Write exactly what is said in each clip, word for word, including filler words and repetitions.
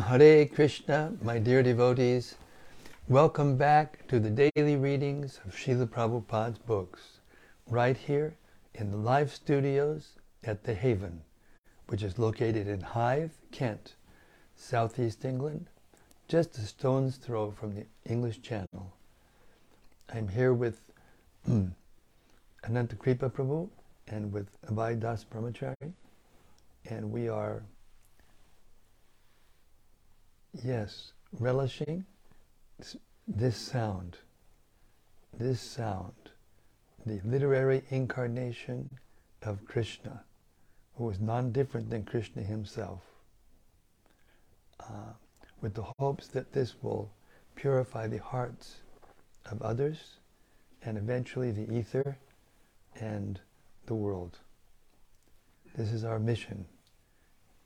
Hare Krishna, my dear devotees. Welcome back to the daily readings of Srila Prabhupada's books, right here in the live studios at The Haven, which is located in Hive, Kent, southeast England, just a stone's throw from the English Channel. I'm here with Ananta Kripa Prabhu and with Avai Das Brahmachari, and we are, yes, relishing this sound, this sound, the literary incarnation of Krishna, who is none different than Krishna himself, uh, with the hopes that this will purify the hearts of others and eventually the ether and the world. This is our mission.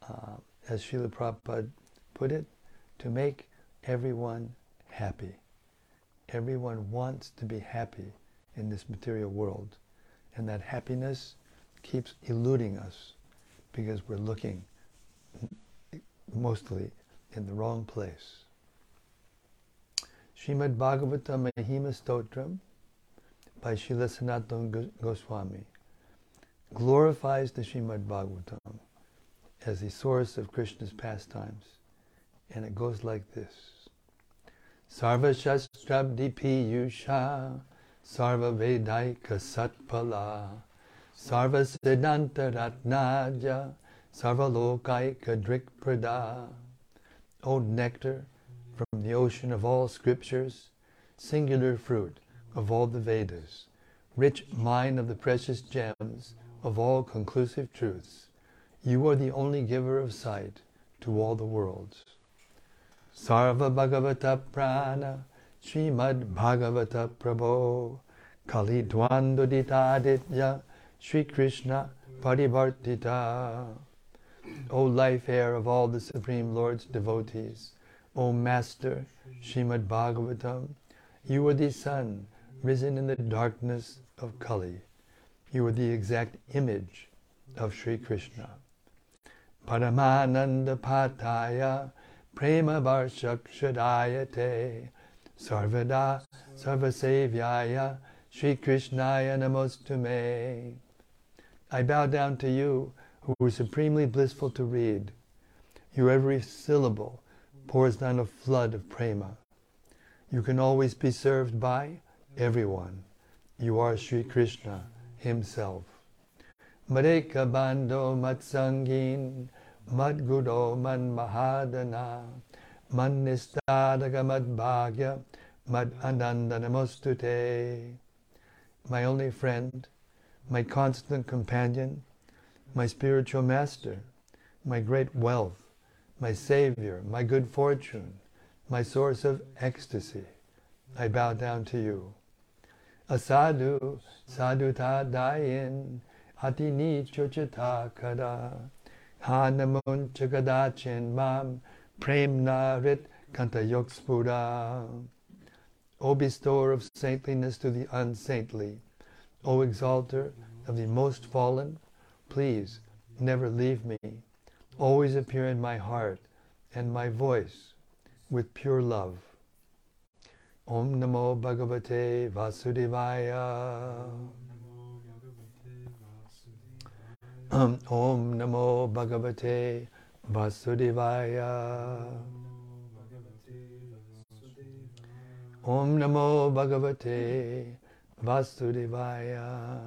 Uh, as Srila Prabhupada put it, to make everyone happy. Everyone wants to be happy in this material world, and that happiness keeps eluding us because we're looking mostly in the wrong place. Srimad Bhagavatam Mahima Stotram by Srila Sanatana Goswami glorifies the Srimad Bhagavatam as the source of Krishna's pastimes, and it goes like this. Sarva Shastrabdi Piyusha Sarva Vedaika Satpala Sarva Siddhanta Ratnaja Sarva Lokaika Drikprada. O nectar from the ocean of all scriptures, singular fruit of all the Vedas, rich mine of the precious gems of all conclusive truths, you are the only giver of sight to all the worlds. Sarva Bhagavata Prana Srimad Bhagavata Prabho Kali Dwandudita Aditya Shri Krishna Parivartita. O life heir of all the Supreme Lord's devotees, O Master Srimad Bhagavatam, you are the sun risen in the darkness of Kali. You are the exact image of Shri Krishna. Paramananda Pataya Prema Varshakshadayate Sarvada Sarvasevyaya Shri Krishnaya Namostume. I bow down to you, who are supremely blissful to read. Your every syllable pours down a flood of prema. You can always be served by everyone. You are Shri Krishna himself. Madeka Bando Matsangin Madgudo man mahadana, man nistadaga madbhagya, mad ananda namostute. My only friend, my constant companion, my spiritual master, my great wealth, my savior, my good fortune, my source of ecstasy, I bow down to you. Asadu sadutadayin atini chuchatakada. Hanamun chagadachin mam premna rit kantayokspura. O bestower of saintliness to the unsaintly, O exalter of the most fallen, please never leave me. Always appear in my heart and my voice with pure love. Om Namo Bhagavate Vasudevaya. Um, Om Namo Bhagavate Vasudevaya. Om Namo Bhagavate Vasudevaya.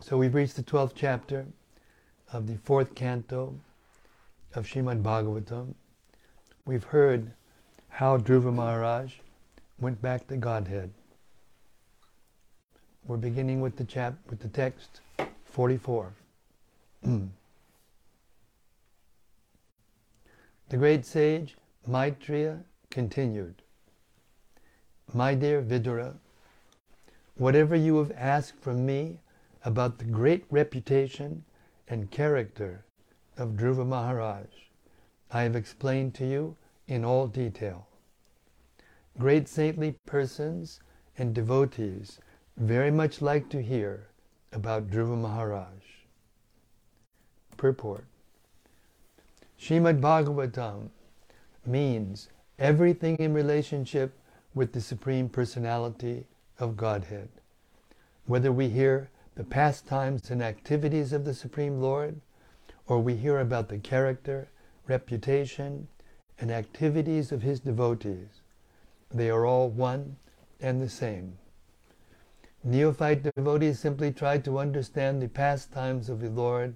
So we've reached the twelfth chapter of the fourth canto of Srimad Bhagavatam. We've heard how Dhruva Maharaj went back to Godhead. We're beginning with the chap with the text forty-four. The great sage Maitreya continued, My dear Vidura, whatever you have asked from me about the great reputation and character of Dhruva Maharaj, I have explained to you in all detail. Great saintly persons and devotees very much like to hear about Dhruva Maharaj. Purport. Srimad Bhagavatam means everything in relationship with the Supreme Personality of Godhead. Whether we hear the pastimes and activities of the Supreme Lord, or we hear about the character, reputation, and activities of his devotees, they are all one and the same. Neophyte devotees simply try to understand the pastimes of the Lord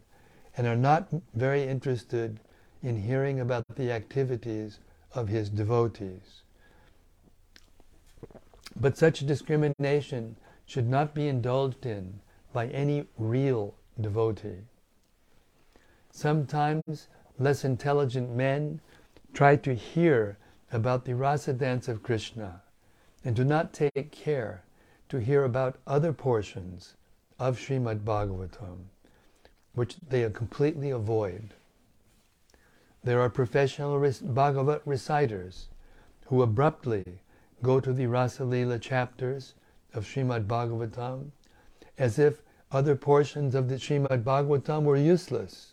and are not very interested in hearing about the activities of his devotees. But such discrimination should not be indulged in by any real devotee. Sometimes less intelligent men try to hear about the rasa dance of Krishna and do not take care to hear about other portions of Srimad Bhagavatam, which they completely avoid. There are professional Bhagavat reciters who abruptly go to the Rasalila chapters of Srimad Bhagavatam as if other portions of the Srimad Bhagavatam were useless.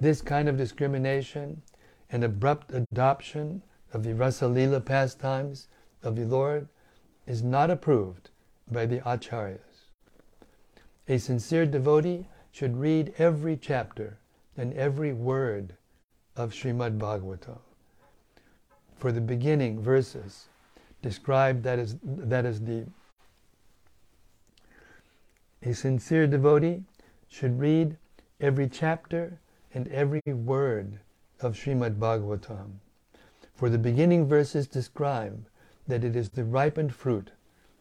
This kind of discrimination and abrupt adoption of the Rasalila pastimes of the Lord is not approved by the Acharyas. A sincere devotee should read every chapter and every word of Srimad Bhagavatam. For the beginning verses describe that as, that as the a sincere devotee should read every chapter and every word of Srimad Bhagavatam. For the beginning verses describe that it is the ripened fruit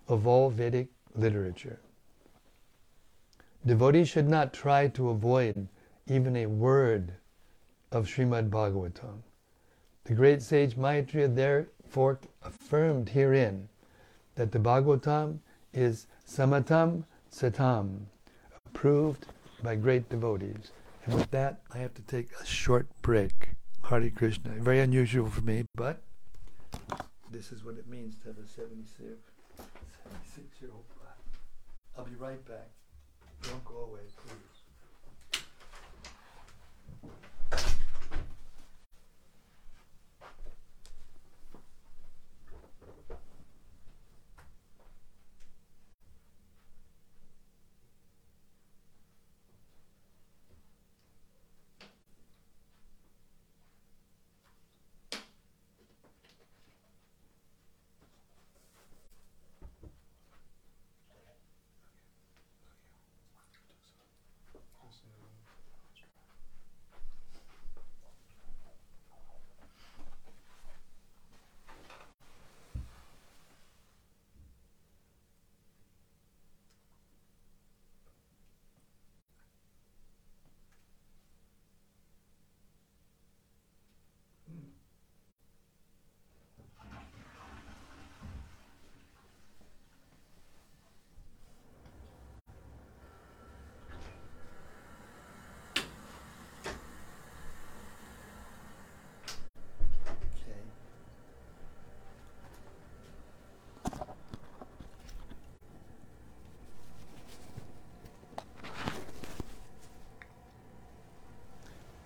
of all Vedic literature. Devotees should not try to avoid even a word of Srimad Bhagavatam. The great sage Maitreya therefore affirmed herein that the Bhagavatam is samatam satam, approved by great devotees. And with that, I have to take a short break. Hare Krishna. Very unusual for me, but this is what it means to have a seventy-six-year-old. I'll be right back. Don't go away, please.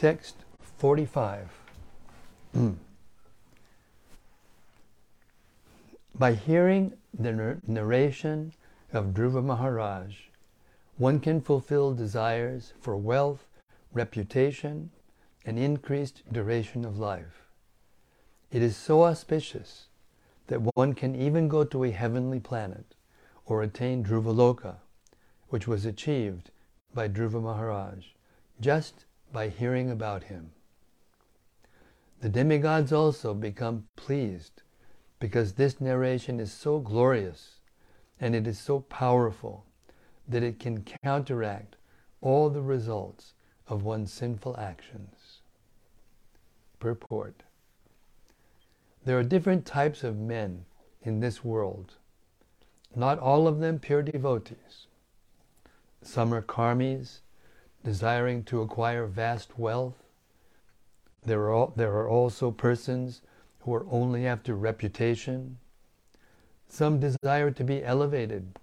Text forty-five. By hearing the nar- narration of Dhruva Maharaj, one can fulfill desires for wealth, reputation, and increased duration of life. It is so auspicious that one can even go to a heavenly planet or attain Dhruvaloka, which was achieved by Dhruva Maharaj, just by hearing about him. The demigods also become pleased because this narration is so glorious and it is so powerful that it can counteract all the results of one's sinful actions. Purport. There are different types of men in this world, not all of them pure devotees. Some are karmis, desiring to acquire vast wealth. There are, all, there are also persons who are only after reputation. Some desire to be elevated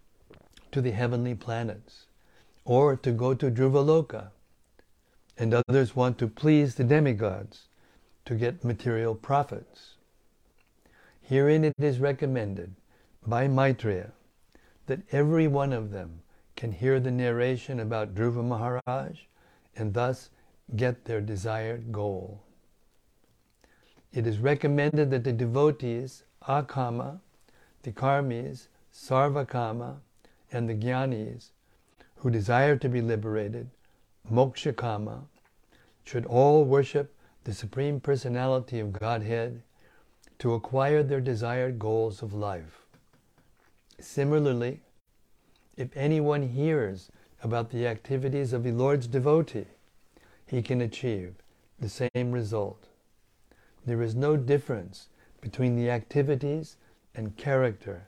to the heavenly planets or to go to Dhruvaloka, and others want to please the demigods to get material profits. Herein it is recommended by Maitreya that every one of them can hear the narration about Dhruva Maharaj and thus get their desired goal. It is recommended that the devotees, Akama, the Karmis, Sarvakama, and the Jnanis, who desire to be liberated, Mokshakama, should all worship the Supreme Personality of Godhead to acquire their desired goals of life. Similarly, if anyone hears about the activities of the Lord's devotee, he can achieve the same result. There is no difference between the activities and character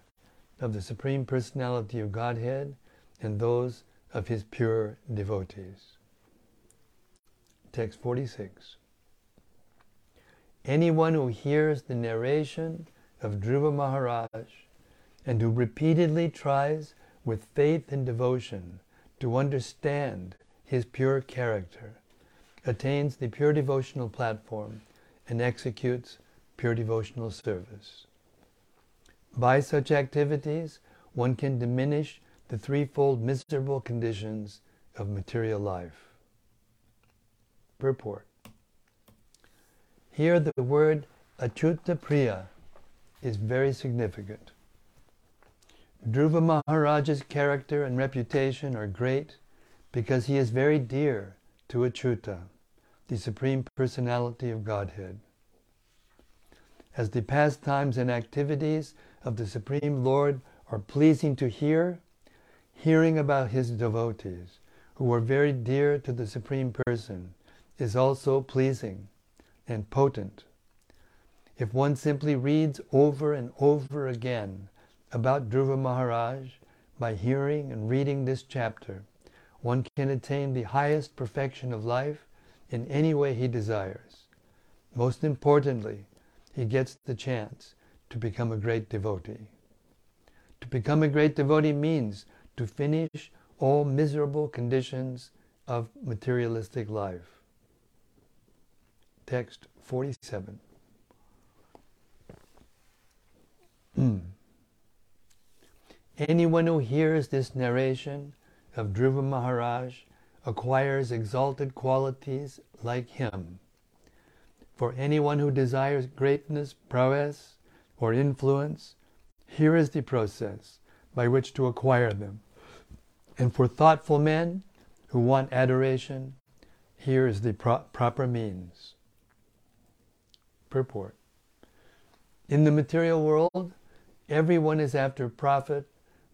of the Supreme Personality of Godhead and those of his pure devotees. Text forty-six. Anyone who hears the narration of Dhruva Maharaj and who repeatedly tries with faith and devotion to understand his pure character attains the pure devotional platform and executes pure devotional service. By such activities, one can diminish the threefold miserable conditions of material life. Purport. Here the word Achyuta Priya is very significant. Dhruva Maharaj's character and reputation are great because he is very dear to Achyuta, the Supreme Personality of Godhead. As the pastimes and activities of the Supreme Lord are pleasing to hear, hearing about his devotees, who are very dear to the Supreme Person, is also pleasing and potent. If one simply reads over and over again about Dhruva Maharaj, by hearing and reading this chapter, one can attain the highest perfection of life in any way he desires. Most importantly, he gets the chance to become a great devotee. To become a great devotee means to finish all miserable conditions of materialistic life. Text forty-seven. Anyone who hears this narration of Dhruva Maharaj acquires exalted qualities like him. For anyone who desires greatness, prowess, or influence, here is the process by which to acquire them. And for thoughtful men who want adoration, here is the pro- proper means. Purport. In the material world, everyone is after profit,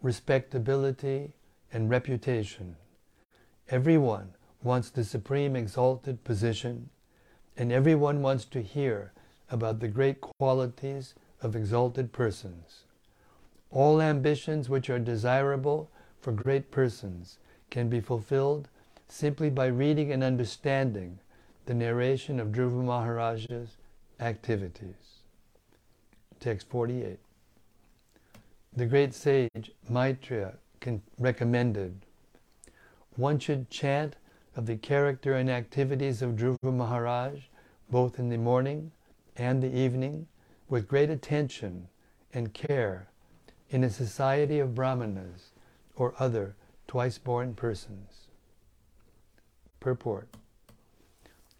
respectability, and reputation. Everyone wants the supreme exalted position, and everyone wants to hear about the great qualities of exalted persons. All ambitions which are desirable for great persons can be fulfilled simply by reading and understanding the narration of Dhruva Maharaj's activities. Text forty-eight. The great sage Maitreya recommended one should chant of the character and activities of Dhruva Maharaj both in the morning and the evening with great attention and care in a society of brahmanas or other twice-born persons. Purport.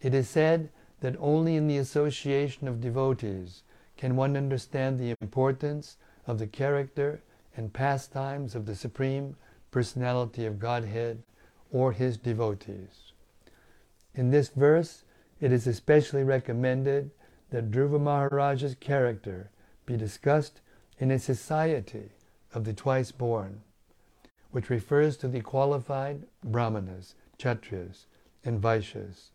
It is said that only in the association of devotees can one understand the importance of the character and pastimes of the Supreme Personality of Godhead or his devotees. In this verse, it is especially recommended that Dhruva Maharaj's character be discussed in a society of the twice-born, which refers to the qualified brahmanas, kshatriyas, and vaishyas.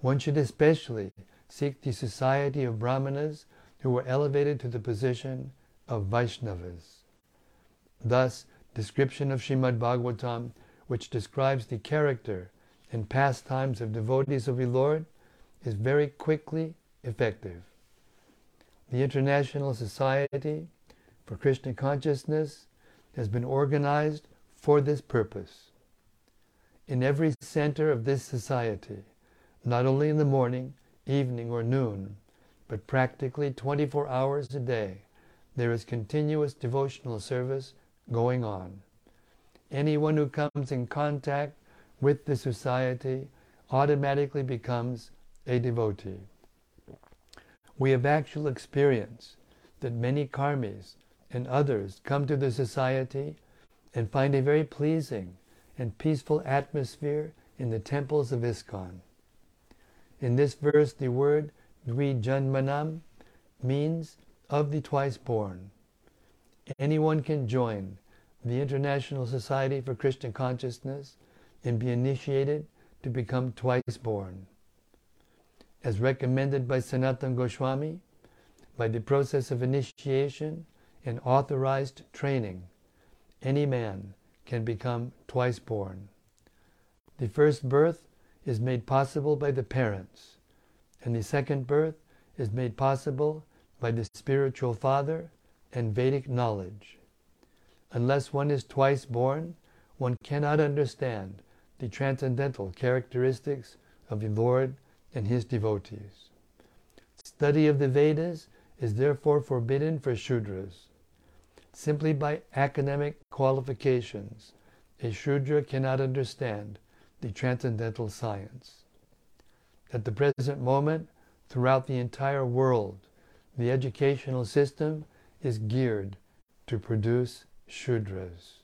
One should especially seek the society of brahmanas who were elevated to the position of Vaishnavas. Thus, description of Srimad Bhagavatam, which describes the character and pastimes of devotees of the Lord, is very quickly effective. The International Society for Krishna Consciousness has been organized for this purpose in every center of this society, not only in the morning, evening, or noon, but practically twenty-four hours a day, there is continuous devotional service going on. Anyone who comes in contact with the society automatically becomes a devotee. We have actual experience that many karmis and others come to the society and find a very pleasing and peaceful atmosphere in the temples of ISKCON. In this verse, the word Dvijanmanam means of the twice born. Anyone can join the International Society for Krishna Consciousness and be initiated to become twice born. As recommended by Sanatana Goswami, by the process of initiation and authorized training, any man can become twice born. The first birth is made possible by the parents, and the second birth is made possible by the spiritual father and Vedic knowledge. Unless one is twice born, one cannot understand the transcendental characteristics of the Lord and his devotees. Study of the Vedas is therefore forbidden for Shudras. Simply by academic qualifications, a Shudra cannot understand the transcendental science. At the present moment, throughout the entire world, the educational system is geared to produce Shudras.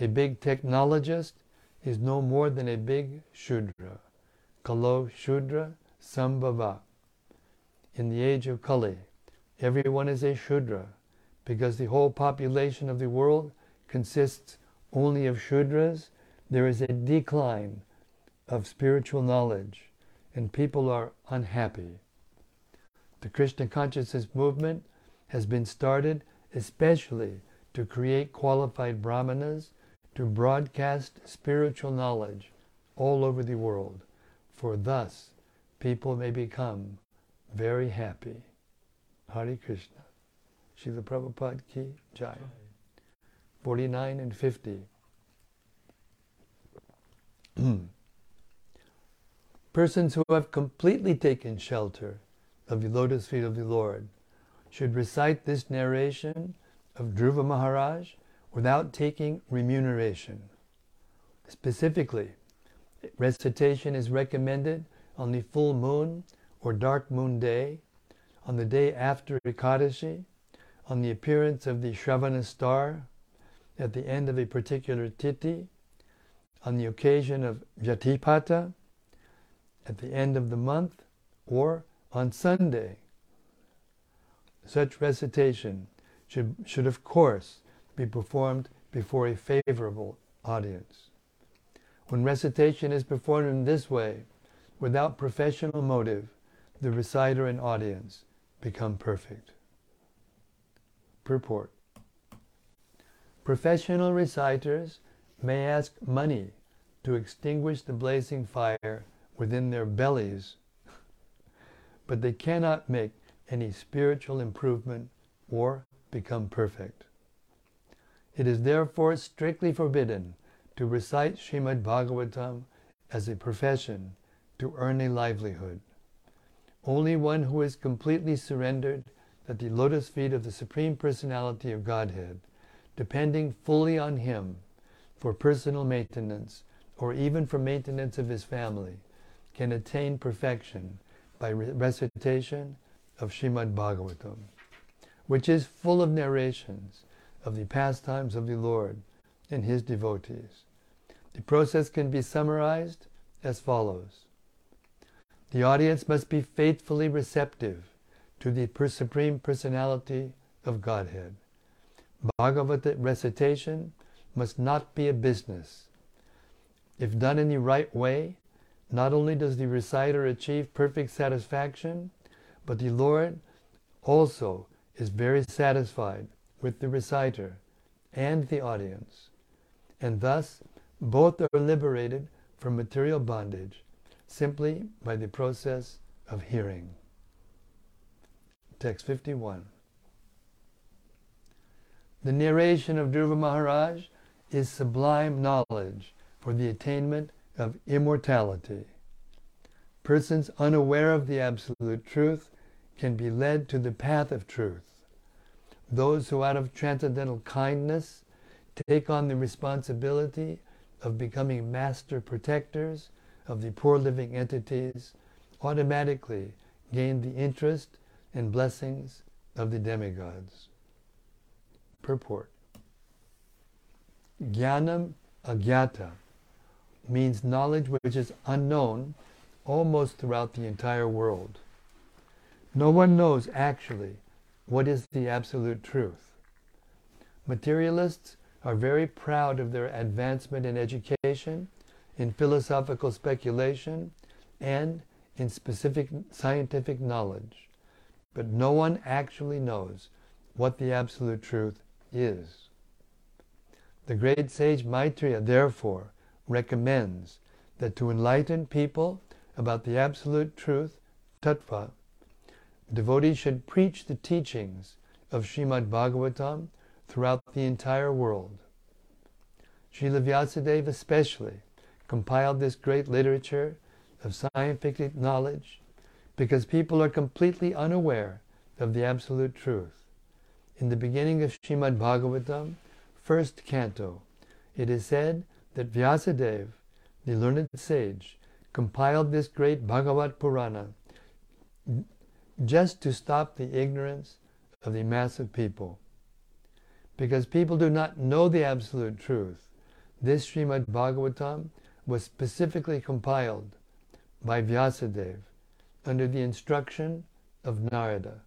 A big technologist is no more than a big Shudra. Kalo Shudra Sambhava. In the age of Kali, everyone is a Shudra, because the whole population of the world consists only of Shudras. There is a decline of spiritual knowledge, and people are unhappy. The Krishna Consciousness Movement has been started especially to create qualified brahmanas to broadcast spiritual knowledge all over the world, for thus people may become very happy. Hare Krishna. Srila Prabhupada ki jai. forty-nine and fifty. Persons who have completely taken shelter of the lotus feet of the Lord should recite this narration of Dhruva Maharaj without taking remuneration. Specifically, recitation is recommended on the full moon or dark moon day, on the day after Ekadashi, on the appearance of the Shravana star, at the end of a particular tithi, on the occasion of Jatipata, at the end of the month, or on Sunday. Such recitation should, should of course be performed before a favorable audience. When recitation is performed in this way, without professional motive, the reciter and audience become perfect. Purport. Professional reciters may ask money to extinguish the blazing fire within their bellies, but they cannot make any spiritual improvement or become perfect. It is therefore strictly forbidden to recite Srimad Bhagavatam as a profession to earn a livelihood. Only one who is completely surrendered at the lotus feet of the Supreme Personality of Godhead, depending fully on Him for personal maintenance or even for maintenance of his family, can attain perfection by recitation of Srimad Bhagavatam, which is full of narrations of the pastimes of the Lord and His devotees. The process can be summarized as follows. The audience must be faithfully receptive to the Supreme Personality of Godhead. Bhagavata recitation must not be a business. If done in the right way, not only does the reciter achieve perfect satisfaction, but the Lord also is very satisfied with the reciter and the audience, and thus both are liberated from material bondage simply by the process of hearing. Text fifty-one. The narration of Dhruva Maharaj is sublime knowledge for the attainment of immortality. Persons unaware of the absolute truth can be led to the path of truth. Those who out of transcendental kindness take on the responsibility of becoming master protectors of the poor living entities automatically gain the interest and blessings of the demigods. Purport. Jnanam agyata means knowledge which is unknown almost throughout the entire world. No one knows actually what is the absolute truth. Materialists are very proud of their advancement in education, in philosophical speculation, and in specific scientific knowledge, but no one actually knows what the absolute truth is. The great sage Maitreya, therefore, recommends that to enlighten people about the absolute truth, tattva, devotees should preach the teachings of Srimad Bhagavatam throughout the entire world. Srila Vyasadeva especially compiled this great literature of scientific knowledge because people are completely unaware of the absolute truth. In the beginning of Srimad Bhagavatam, first canto, it is said that Vyasadeva, the learned sage, compiled this great Bhagavat Purana just to stop the ignorance of the mass of people. Because people do not know the absolute truth, this Srimad Bhagavatam was specifically compiled by Vyasadeva under the instruction of Narada.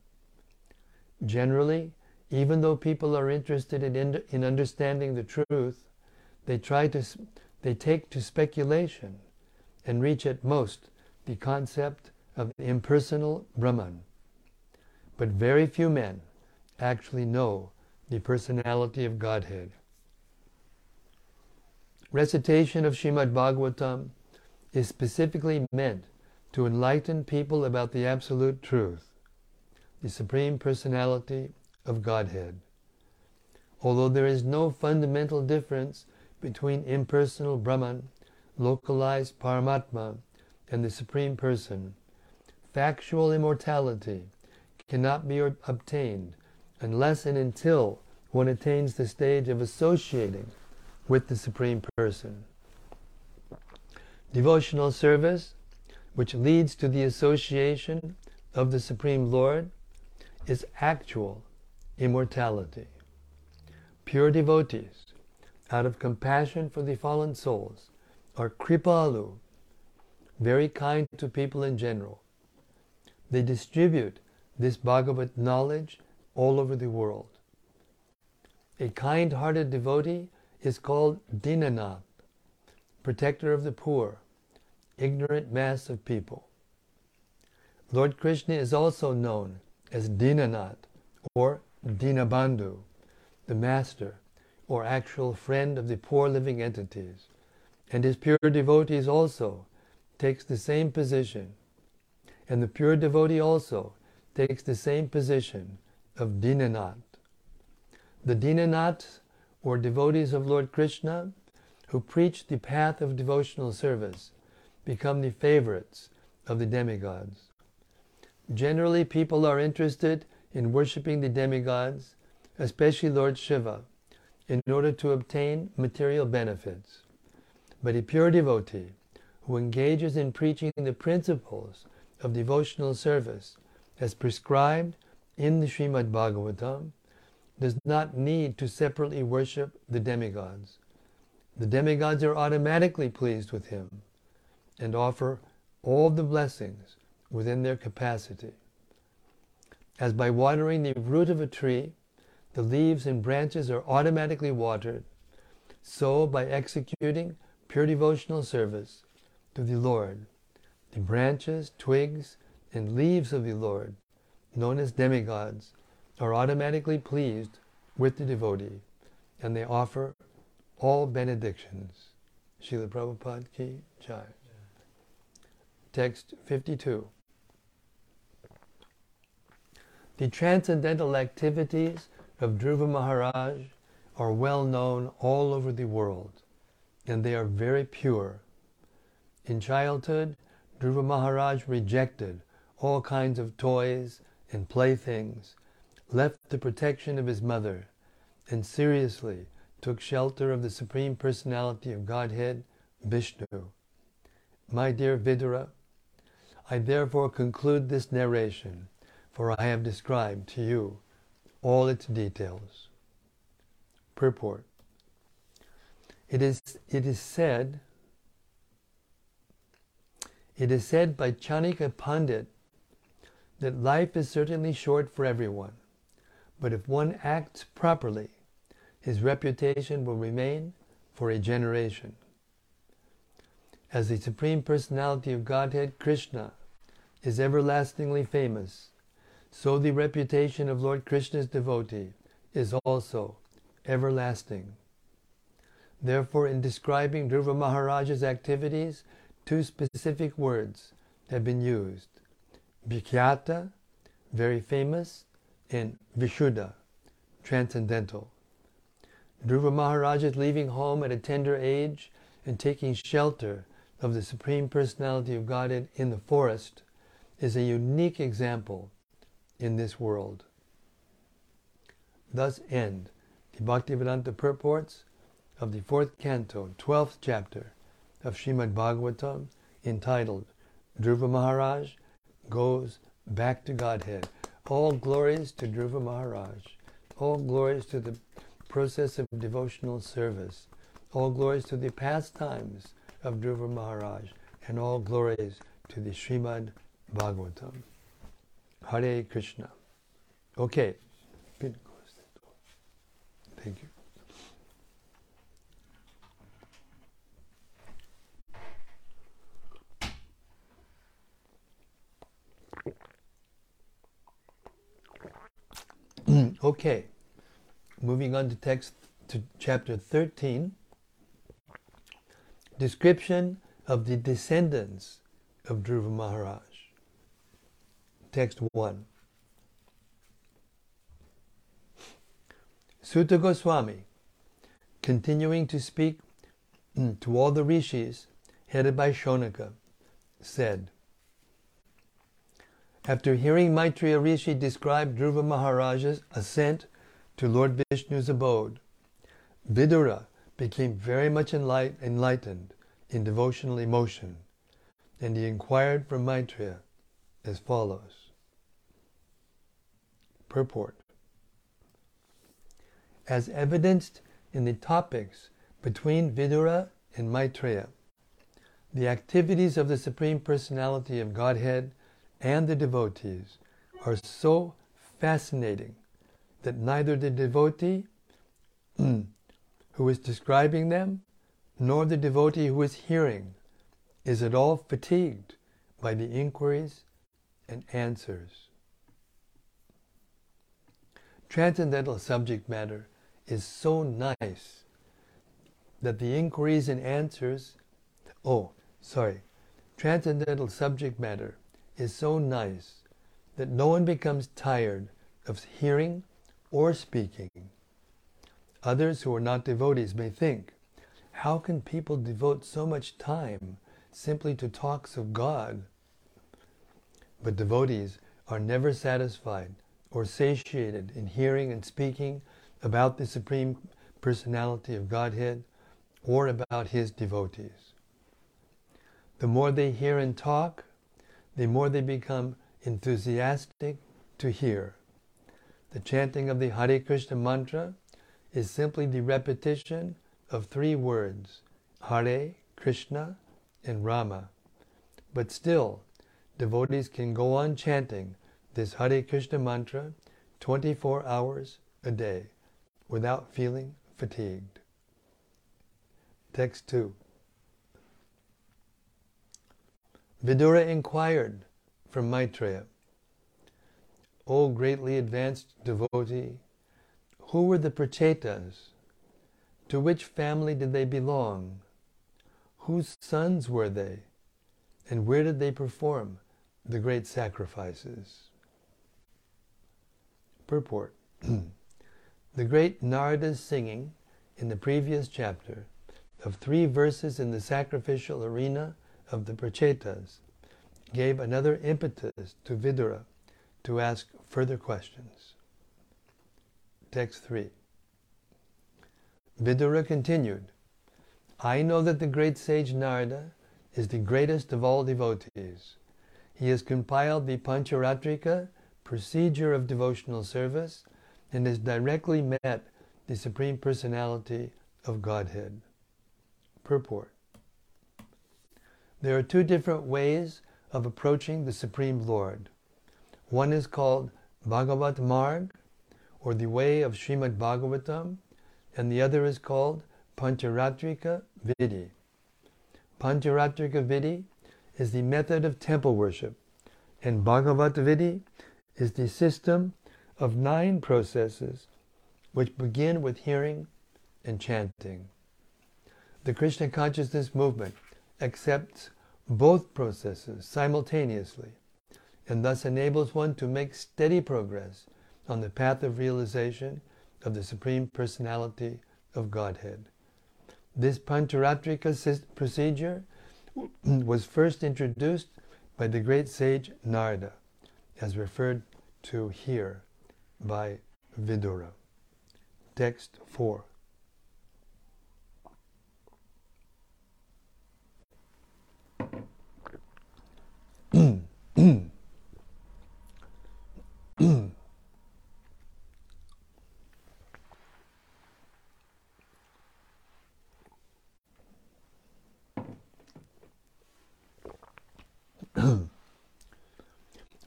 Generally, even though people are interested in, in understanding the truth, they try to they take to speculation and reach at most the concept of the impersonal Brahman. But very few men actually know the personality of Godhead. Recitation of Srimad Bhagavatam is specifically meant to enlighten people about the absolute truth, the Supreme Personality of Godhead. Although there is no fundamental difference between impersonal Brahman, localized Paramatma, and the Supreme Person, factual immortality cannot be obtained unless and until one attains the stage of associating with the Supreme Person. Devotional service, which leads to the association of the Supreme Lord, is actual immortality. Pure devotees, out of compassion for the fallen souls, are kripalu, very kind to people in general. They distribute this Bhagavat knowledge all over the world. A kind-hearted devotee is called Dinanath, protector of the poor, ignorant mass of people. Lord Krishna is also known as Dinanath or Dinabandhu, the master or actual friend of the poor living entities, and his pure devotees also takes the same position, and the pure devotee also takes the same position of Dinanath. The Dinanaths, or devotees of Lord Krishna, who preach the path of devotional service, become the favorites of the demigods. Generally, people are interested in worshipping the demigods, especially Lord Shiva, in order to obtain material benefits. But a pure devotee who engages in preaching the principles of devotional service as prescribed in the Srimad Bhagavatam does not need to separately worship the demigods. The demigods are automatically pleased with him and offer all the blessings within their capacity. As by watering the root of a tree, the leaves and branches are automatically watered, so by executing pure devotional service to the Lord, the branches, twigs, and leaves of the Lord, known as demigods, are automatically pleased with the devotee, and they offer all benedictions. Srila Prabhupada Ki Jai. Text fifty-two. The transcendental activities of Dhruva Maharaj are well known all over the world, and they are very pure. In childhood, Dhruva Maharaj rejected all kinds of toys and playthings, left the protection of his mother, and seriously took shelter of the Supreme Personality of Godhead, Vishnu. My dear Vidura, I therefore conclude this narration, for I have described to you all its details. Purport. It is, it is said, it is said by Chanakya Pandit that life is certainly short for everyone, but if one acts properly, his reputation will remain for a generation. As the Supreme Personality of Godhead, Krishna, is everlastingly famous, so the reputation of Lord Krishna's devotee is also everlasting. Therefore, in describing Dhruva Maharaj's activities, two specific words have been used: Vikhyata, very famous, and Vishuddha, transcendental. Dhruva Maharaj is leaving home at a tender age and taking shelter of the Supreme Personality of Godhead in the forest is a unique example in this world. Thus end the Bhaktivedanta purports of the fourth canto, twelfth chapter of Srimad Bhagavatam, entitled Dhruva Maharaj Goes Back to Godhead. All glories to Dhruva Maharaj. All glories to the process of devotional service. All glories to the pastimes of Dhruva Maharaj, and all glories to the Srimad Bhagavatam. Hare Krishna. Okay. Thank you. Okay, moving on to text to chapter thirteen. Description of the descendants of Dhruva Maharaj. Text one. Suta Goswami, continuing to speak to all the rishis headed by Shonaka, said, after hearing Maitreya Rishi describe Dhruva Maharaj's ascent to Lord Vishnu's abode, Vidura became very much enlight- enlightened in devotional emotion, and he inquired from Maitreya as follows. Purport. As evidenced in the topics between Vidura and Maitreya, the activities of the Supreme Personality of Godhead and the devotees are so fascinating that neither the devotee who is describing them nor the devotee who is hearing is at all fatigued by the inquiries and answers. Transcendental subject matter is so nice that the inquiries and answers, oh, sorry, transcendental subject matter is so nice that no one becomes tired of hearing or speaking. Others who are not devotees may think, how can people devote so much time simply to talks of God? But devotees are never satisfied or satiated in hearing and speaking about the Supreme Personality of Godhead or about his devotees. The more they hear and talk, the more they become enthusiastic to hear. The chanting of the Hare Krishna mantra is simply the repetition of three words, Hare, Krishna, and Rama. But still, devotees can go on chanting this Hare Krishna mantra twenty-four hours a day without feeling fatigued. Text two. Vidura inquired from Maitreya, O greatly advanced devotee, who were the Prachetas? To which family did they belong? Whose sons were they? And where did they perform the great sacrifices? Purport. The great Narada's singing in the previous chapter of three verses in the sacrificial arena of the Prachetas gave another impetus to Vidura to ask further questions. Text three. Vidura continued, I know that the great sage Narada is the greatest of all devotees. He has compiled the Pañcarātrika procedure of devotional service and has directly met the Supreme Personality of Godhead. Purport. There are two different ways of approaching the Supreme Lord. One is called Bhagavat Marg, or the way of Srimad Bhagavatam, and the other is called Pañcarātrika Vidhi. Pañcarātrika Vidhi is the method of temple worship, and Bhagavat Vidhi is the system of nine processes which begin with hearing and chanting. The Krishna consciousness movement accepts both processes simultaneously and thus enables one to make steady progress on the path of realization of the Supreme Personality of Godhead. This Pañcarātrika procedure was first introduced by the great sage Narada, as referred to here by Vidura. Text four.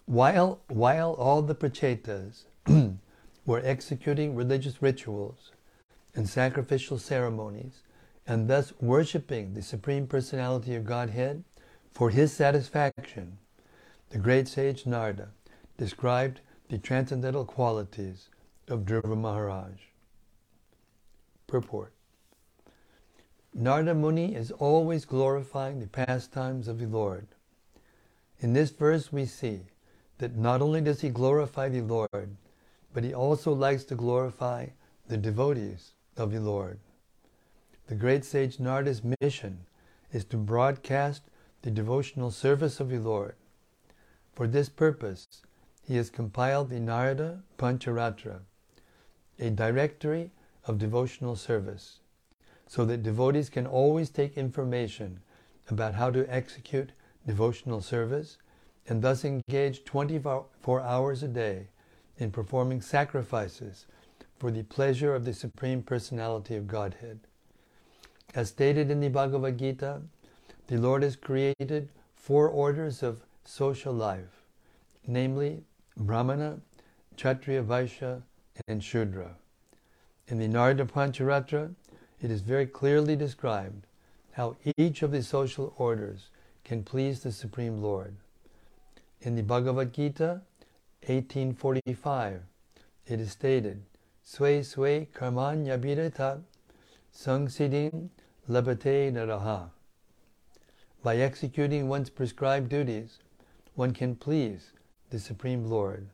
While, while all the Prachetas were executing religious rituals and sacrificial ceremonies and thus worshipping the Supreme Personality of Godhead for his satisfaction, the great sage Narada described the transcendental qualities of Dhruva Maharaj. Purport. Narada Muni is always glorifying the pastimes of the Lord. In this verse we see that not only does he glorify the Lord, but he also likes to glorify the devotees of the Lord. The great sage Narada's mission is to broadcast the devotional service of the Lord. For this purpose, he has compiled the Narada Pancharatra, a directory of devotional service, so that devotees can always take information about how to execute devotional service and thus engage twenty-four hours a day in performing sacrifices for the pleasure of the Supreme Personality of Godhead. As stated in the Bhagavad Gita, the Lord has created four orders of social life, namely Brahmana, Kshatriya, Vaishya, and Shudra. In the Narada Pancharatra, it is very clearly described how each of the social orders can please the Supreme Lord. In the Bhagavad Gita, eighteen forty-five, it is stated, Swe Swe Karmanya Bhirata Sang Siddhim Labate Naraha. By executing one's prescribed duties, one can please the Supreme Lord.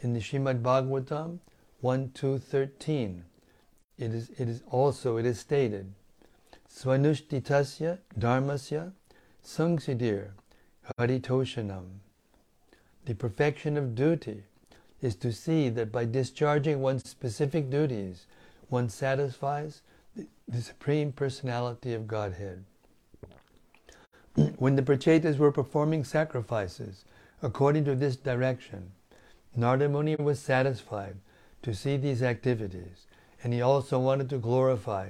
In the Srimad Bhagavatam one two thirteen, it is, it is also it is stated, Swanushtitasya Dharmasya Sangsidir Haritoshanam. The perfection of duty is to see that by discharging one's specific duties, one satisfies the, the Supreme Personality of Godhead. When the Prachetas were performing sacrifices according to this direction, Narada Muni was satisfied to see these activities, and he also wanted to glorify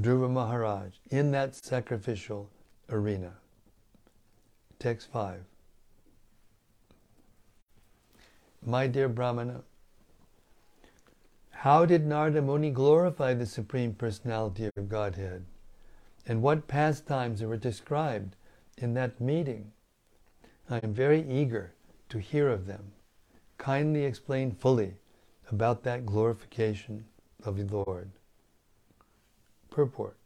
Dhruva Maharaj in that sacrificial arena. Text five. My dear Brahmana, how did Narada Muni glorify the Supreme Personality of Godhead? And what pastimes were described in that meeting? I am very eager to hear of them. Kindly explain fully about that glorification of the Lord. Purport.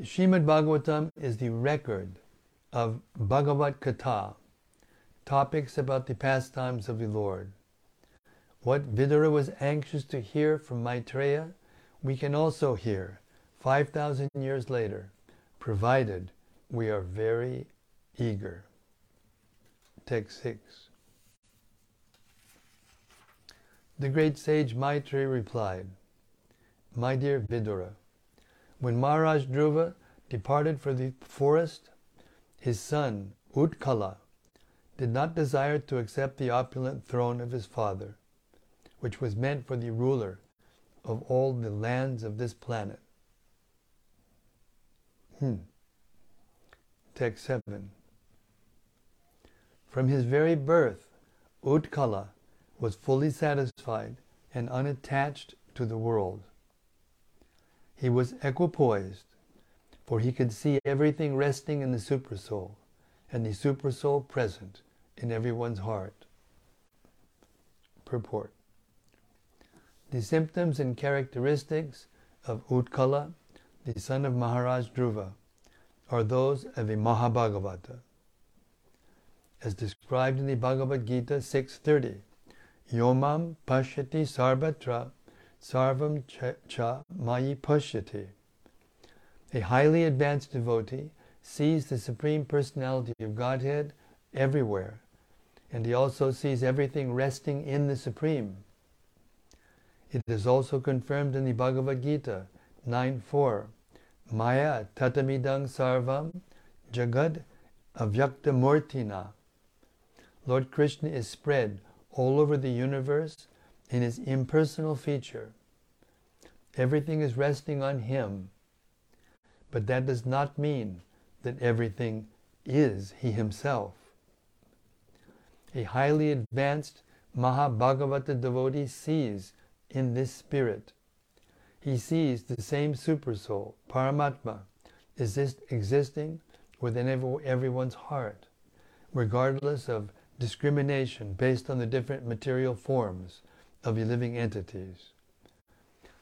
Srimad Bhagavatam is the record of Bhagavad Katha, topics about the pastimes of the Lord. What Vidura was anxious to hear from Maitreya, we can also hear five thousand years later, provided we are very eager. Text six. The great sage Maitreya replied, "My dear Vidura, when Maharaj Dhruva departed for the forest, his son Utkala did not desire to accept the opulent throne of his father, which was meant for the ruler of all the lands of this planet." Hmm. Text seven. From his very birth, Utkala was fully satisfied and unattached to the world. He was equipoised, for he could see everything resting in the Supersoul, and the Supersoul present in everyone's heart. Purport. The symptoms and characteristics of Utkala, the son of Maharaj Dhruva, are those of a Mahabhagavata. As described in the Bhagavad Gita six thirty, Yomam pashyati sarvatra sarvam cha mayi pashyati. A highly advanced devotee sees the Supreme Personality of Godhead everywhere, and he also sees everything resting in the Supreme. It is also confirmed in the Bhagavad Gita nine four, Maya tatamidang sarvam jagad avyakta murtina. Lord Krishna is spread all over the universe in his impersonal feature. Everything is resting on him, but that does not mean that everything is he himself. A highly advanced Mahabhagavata devotee sees in this spirit. He sees the same Supersoul, Paramatma, exist, existing within everyone's heart, regardless of discrimination based on the different material forms of the living entities.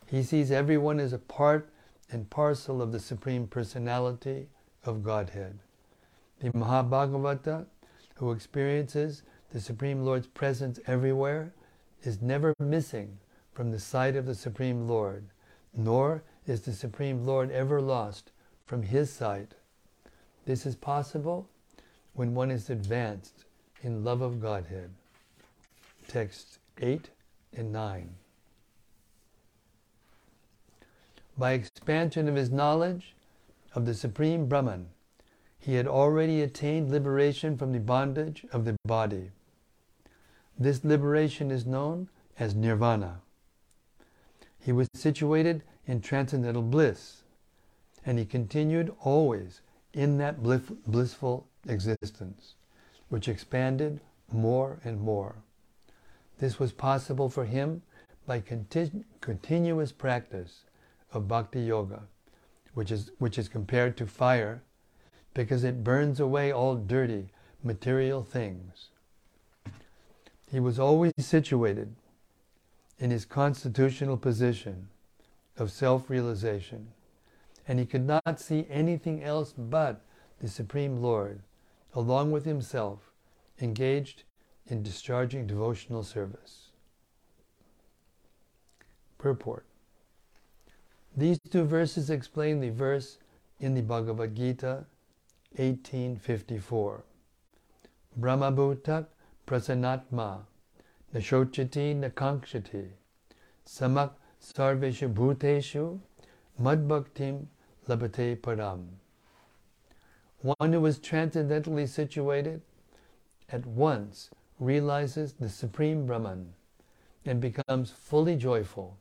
He sees everyone as a part and parcel of the Supreme Personality of Godhead. The Mahabhagavata, who experiences the Supreme Lord's presence everywhere, is never missing from the sight of the Supreme Lord, nor is the Supreme Lord ever lost from his sight. This is possible when one is advanced in love of Godhead. Texts eight and nine. By expansion of his knowledge of the Supreme Brahman, he had already attained liberation from the bondage of the body. This liberation is known as nirvana. He was situated in transcendental bliss, and he continued always in that blissful existence, which expanded more and more. This was possible for him by continu- continuous practice of Bhakti Yoga, which is, which is compared to fire, because it burns away all dirty material things. He was always situated in his constitutional position of self-realization, and he could not see anything else but the Supreme Lord, along with himself, engaged in discharging devotional service. Purport. These two verses explain the verse in the Bhagavad Gita eighteen fifty-four. Brahmabhutak prasanatma na shochati na kankshati samak sarveshu bhuteshu madbhaktim labhate param. One who is transcendentally situated at once realizes the Supreme Brahman and becomes fully joyful.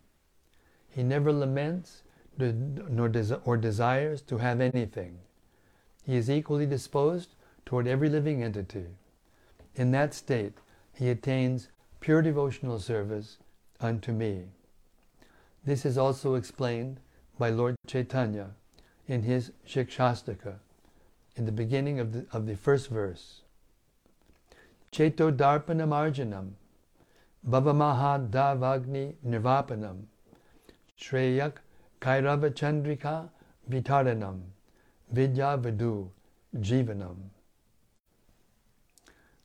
He never laments nor des- or desires to have anything. He is equally disposed toward every living entity. In that state, he attains pure devotional service unto me. This is also explained by Lord Caitanya in his Shikshastaka, in the beginning of the, of the first verse. Ceto darpanam arjanam, bhava maha davagni nirvapanam, shreyak kairava chandrika vitaranam, vidya vidu jivanam.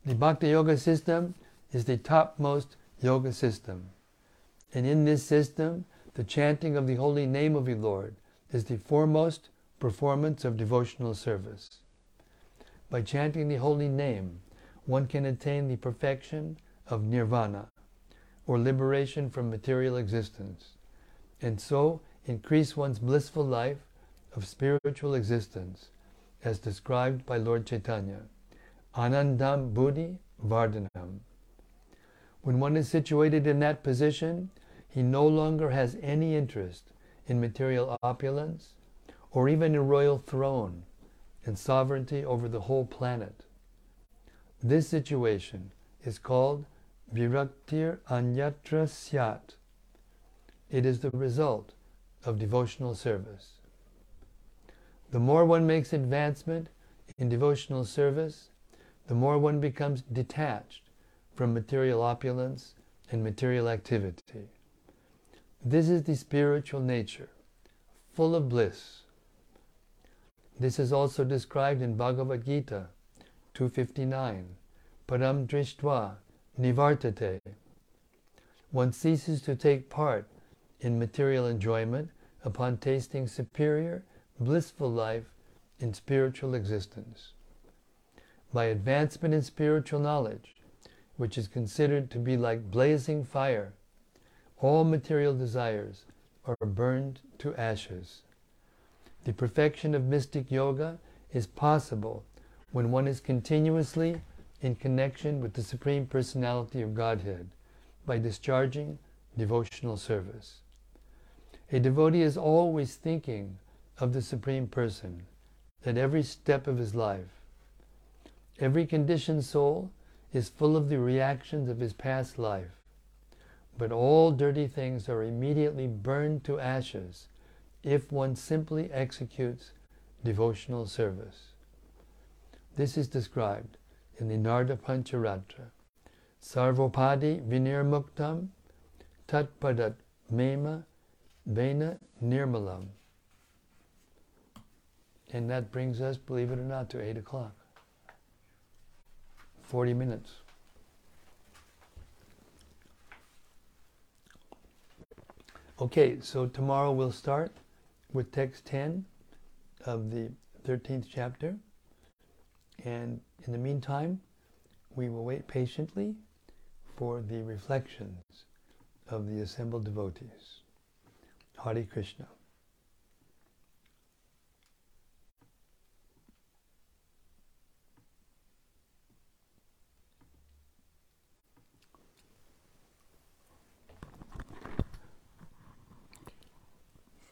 The Bhakti Yoga system is the topmost yoga system. And in this system, the chanting of the holy name of the Lord is the foremost performance of devotional service. By chanting the holy name, one can attain the perfection of nirvana, or liberation from material existence, and so increase one's blissful life of spiritual existence, as described by Lord Caitanya, Anandam Buddhi Vardhanam. When one is situated in that position, he no longer has any interest in material opulence, or even a royal throne and sovereignty over the whole planet. This situation is called viraktir anyatra syat. It is the result of devotional service. The more one makes advancement in devotional service, the more one becomes detached from material opulence and material activity. This is the spiritual nature, full of bliss. This is also described in Bhagavad Gita two fifty-nine, Param Drishtva Nivartate. One ceases to take part in material enjoyment upon tasting superior, blissful life in spiritual existence. By advancement in spiritual knowledge, which is considered to be like blazing fire, all material desires are burned to ashes. The perfection of mystic yoga is possible when one is continuously in connection with the Supreme Personality of Godhead by discharging devotional service. A devotee is always thinking of the Supreme Person at every step of his life. Every conditioned soul is full of the reactions of his past life, but all dirty things are immediately burned to ashes if one simply executes devotional service. This is described in the Narada Pancharatra, Sarvopadi vinirmuktam tatpadat mema vena nirmalam. And that brings us, believe it or not, to eight o'clock. forty minutes. Okay, so tomorrow we'll start with text ten of the thirteenth chapter. And in the meantime, we will wait patiently for the reflections of the assembled devotees. Hare Krishna.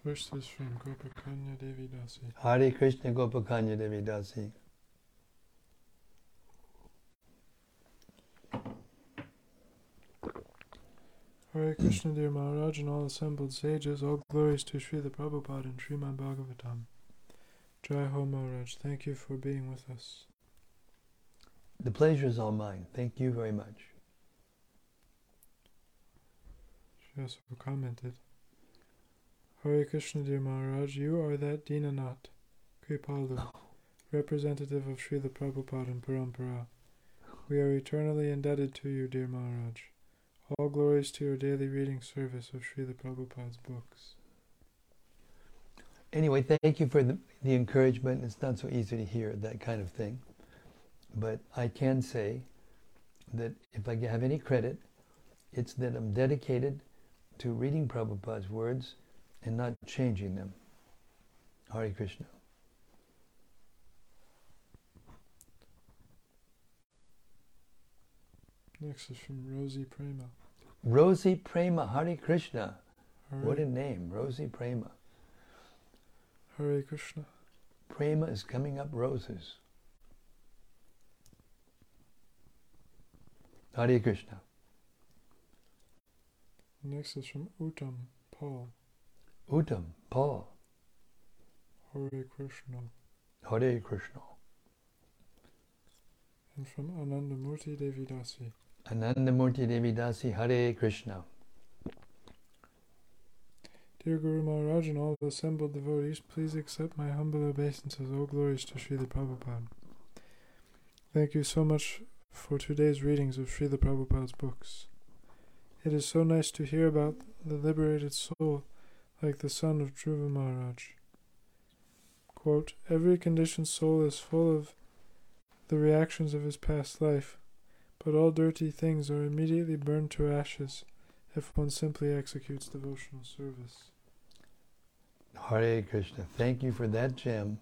First is from Gopakanya Devi Dasi. Hare Krishna, Gopakanya Devi Dasi. Hare Krishna, dear Maharaj and all assembled sages, all glories to Srila Prabhupada and Srimad Bhagavatam. Jai Ho Maharaj, thank you for being with us. The pleasure is all mine. Thank you very much. She also commented, Hare Krishna, dear Maharaj, you are that Dinanath, Kripalu, oh. representative of Srila Prabhupada and Parampara. We are eternally indebted to you, dear Maharaj. All glories to your daily reading service of Srila Prabhupada's books. Anyway, thank you for the, the encouragement. It's not so easy to hear that kind of thing. But I can say that if I have any credit, it's that I'm dedicated to reading Prabhupada's words and not changing them. Hare Krishna. Next is from Rosie Prema. Rosie Prema, Hare Krishna. Hare. What a name, Rosie Prema. Hare Krishna. Prema is coming up roses. Hare Krishna. Next is from Uttam Paul. Uttam Paul. Hare Krishna. Hare Krishna. And from Anandamurti Devadasi. Anandamurti Devadasi, Hare Krishna. Dear Guru Maharaj and all assembled devotees, please accept my humble obeisances. All glories to Srila Prabhupada. Thank you so much for today's readings of Srila Prabhupada's books. It is so nice to hear about the liberated soul like the son of Dhruva Maharaj. Quote, every conditioned soul is full of the reactions of his past life, but all dirty things are immediately burned to ashes if one simply executes devotional service. Hare Krishna. Thank you for that gem.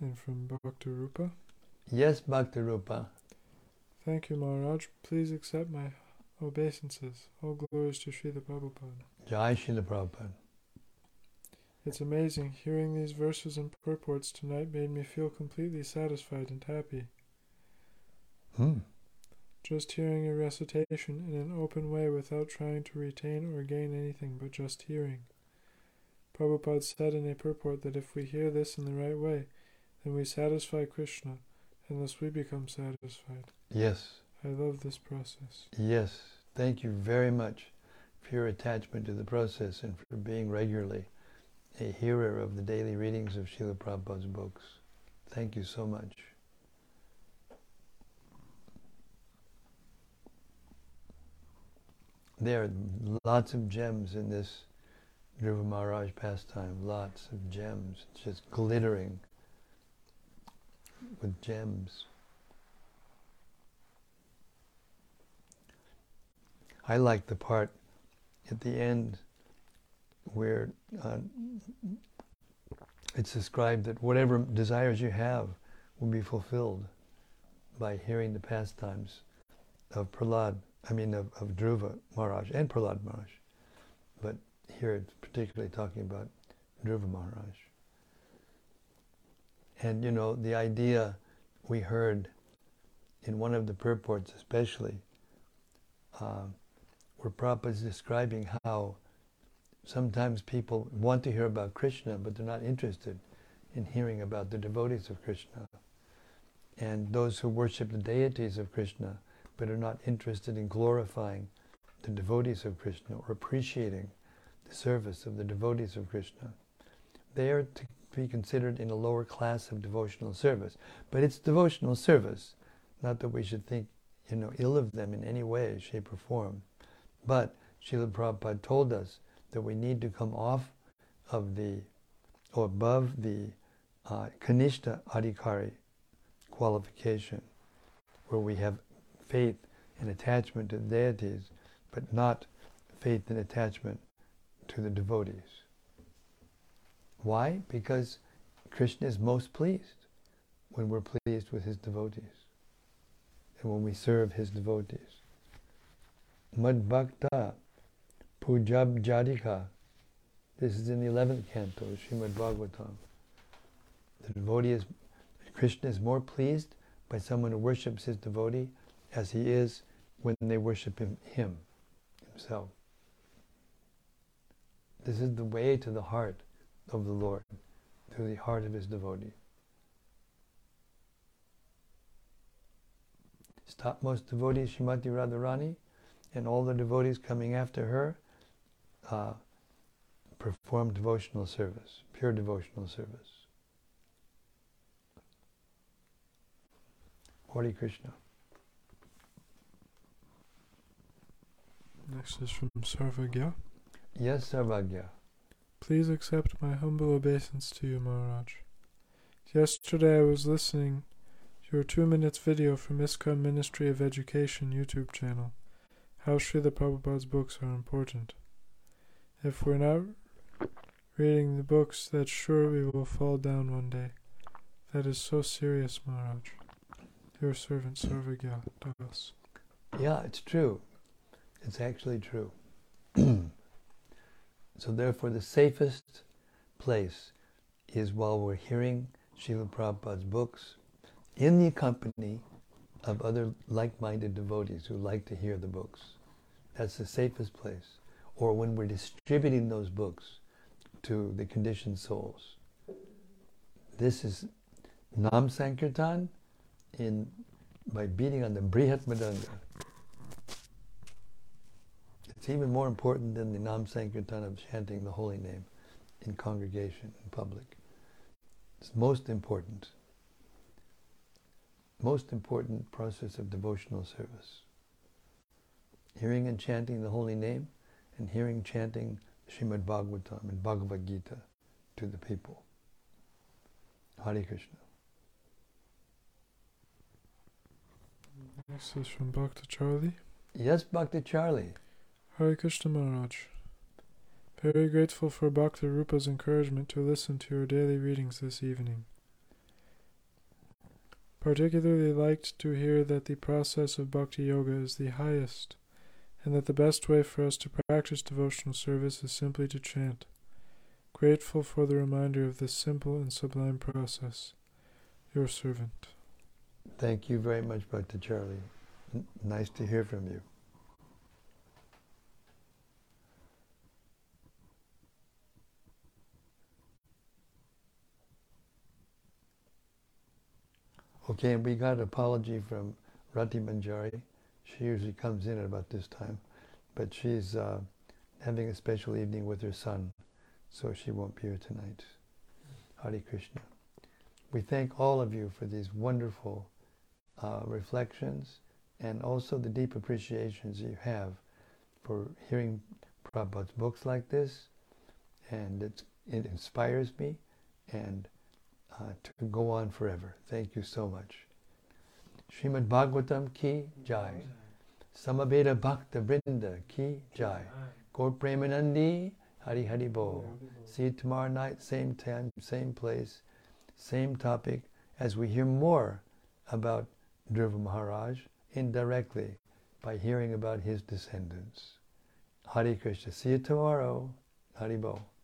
And from Bhakta Rupa. Yes, Bhakta Rupa. Thank you, Maharaj. Please accept my obeisances. All glories to Srila Prabhupada. Jai Srila Prabhupada. It's amazing. Hearing these verses and purports tonight made me feel completely satisfied and happy. Hmm. Just hearing a recitation in an open way without trying to retain or gain anything but just hearing. Prabhupada said in a purport that if we hear this in the right way, then we satisfy Krishna, unless we become satisfied. Yes. I love this process. Yes. Thank you very much for your attachment to the process and for being regularly a hearer of the daily readings of Srila Prabhupada's books. Thank you so much. There are lots of gems in this Dhruva Maharaj pastime, lots of gems, it's just glittering with gems. I like the part at the end where uh, it's described that whatever desires you have will be fulfilled by hearing the pastimes of Prahlad. I mean of, of Dhruva Maharaj and Prahlad Maharaj, but here it's particularly talking about Dhruva Maharaj. And you know, the idea we heard in one of the purports especially, uh, where Prabhupada is describing how sometimes people want to hear about Krishna, but they're not interested in hearing about the devotees of Krishna. And those who worship the deities of Krishna, but are not interested in glorifying the devotees of Krishna or appreciating the service of the devotees of Krishna. They are to be considered in a lower class of devotional service. But it's devotional service, not that we should think, you know, ill of them in any way, shape or form. But Srila Prabhupada told us that we need to come off of the, or above the uh, Kanishta Adhikari qualification, where we have faith and attachment to the deities, but not faith and attachment to the devotees. Why? Because Krishna is most pleased when we're pleased with his devotees and when we serve his devotees. Mad Bhakta Pujab Jadika. This is in the eleventh canto of Srimad Bhagavatam. The devotee is, Krishna is more pleased by someone who worships his devotee as he is when they worship him, him, himself. This is the way to the heart of the Lord, through the heart of his devotee. Topmost devotee Shrimati Radharani, and all the devotees coming after her uh, perform devotional service, pure devotional service. Hare Krishna. Next is from Sarvagya. Yes, Sarvagya. Please accept my humble obeisance to you, Maharaj. Yesterday I was listening to your two minutes video from ISKCON Ministry of Education YouTube channel, How Srila Prabhupada's Books Are Important. If we're not reading the books, that's sure we will fall down one day. That is so serious, Maharaj. Your servant Sarvagya Das. Yeah, it's true. It's actually true. So therefore the safest place is while we're hearing Srila Prabhupada's books in the company of other like-minded devotees who like to hear the books. That's the safest place. Or when we're distributing those books to the conditioned souls. This is Nam Sankirtan in, by beating on the Brihat Madanga. It's even more important than the Nam Sankirtan of chanting the holy name in congregation, in public. It's most important. most important process of devotional service. Hearing and chanting the holy name, and hearing chanting Srimad Bhagavatam and Bhagavad Gita to the people. Hare Krishna. This is from Bhakti Charlie. Yes, Bhakti Charlie. Hare Krishna Maharaj. Very grateful for Bhakta Rupa's encouragement to listen to your daily readings this evening. Particularly liked to hear that the process of Bhakti Yoga is the highest, and that the best way for us to practice devotional service is simply to chant. Grateful for the reminder of this simple and sublime process. Your servant. Thank you very much, Bhakta Charlie. N- nice to hear from you. Okay, and we got an apology from Rati Manjari. She usually comes in at about this time, but she's uh, having a special evening with her son, so she won't be here tonight. Hare Krishna. We thank all of you for these wonderful uh, reflections and also the deep appreciations you have for hearing Prabhupada's books like this, and it's, it inspires me and Uh, to go on forever. Thank you so much. Srimad Bhagavatam ki jai. Samaveda Bhakta Vrinda ki jai. Gaur Premanandi Hari Hari Bo. See you tomorrow night, same time, same place, same topic, as we hear more about Dhruva Maharaj indirectly by hearing about his descendants. Hare Krishna. See you tomorrow. Hari Bo.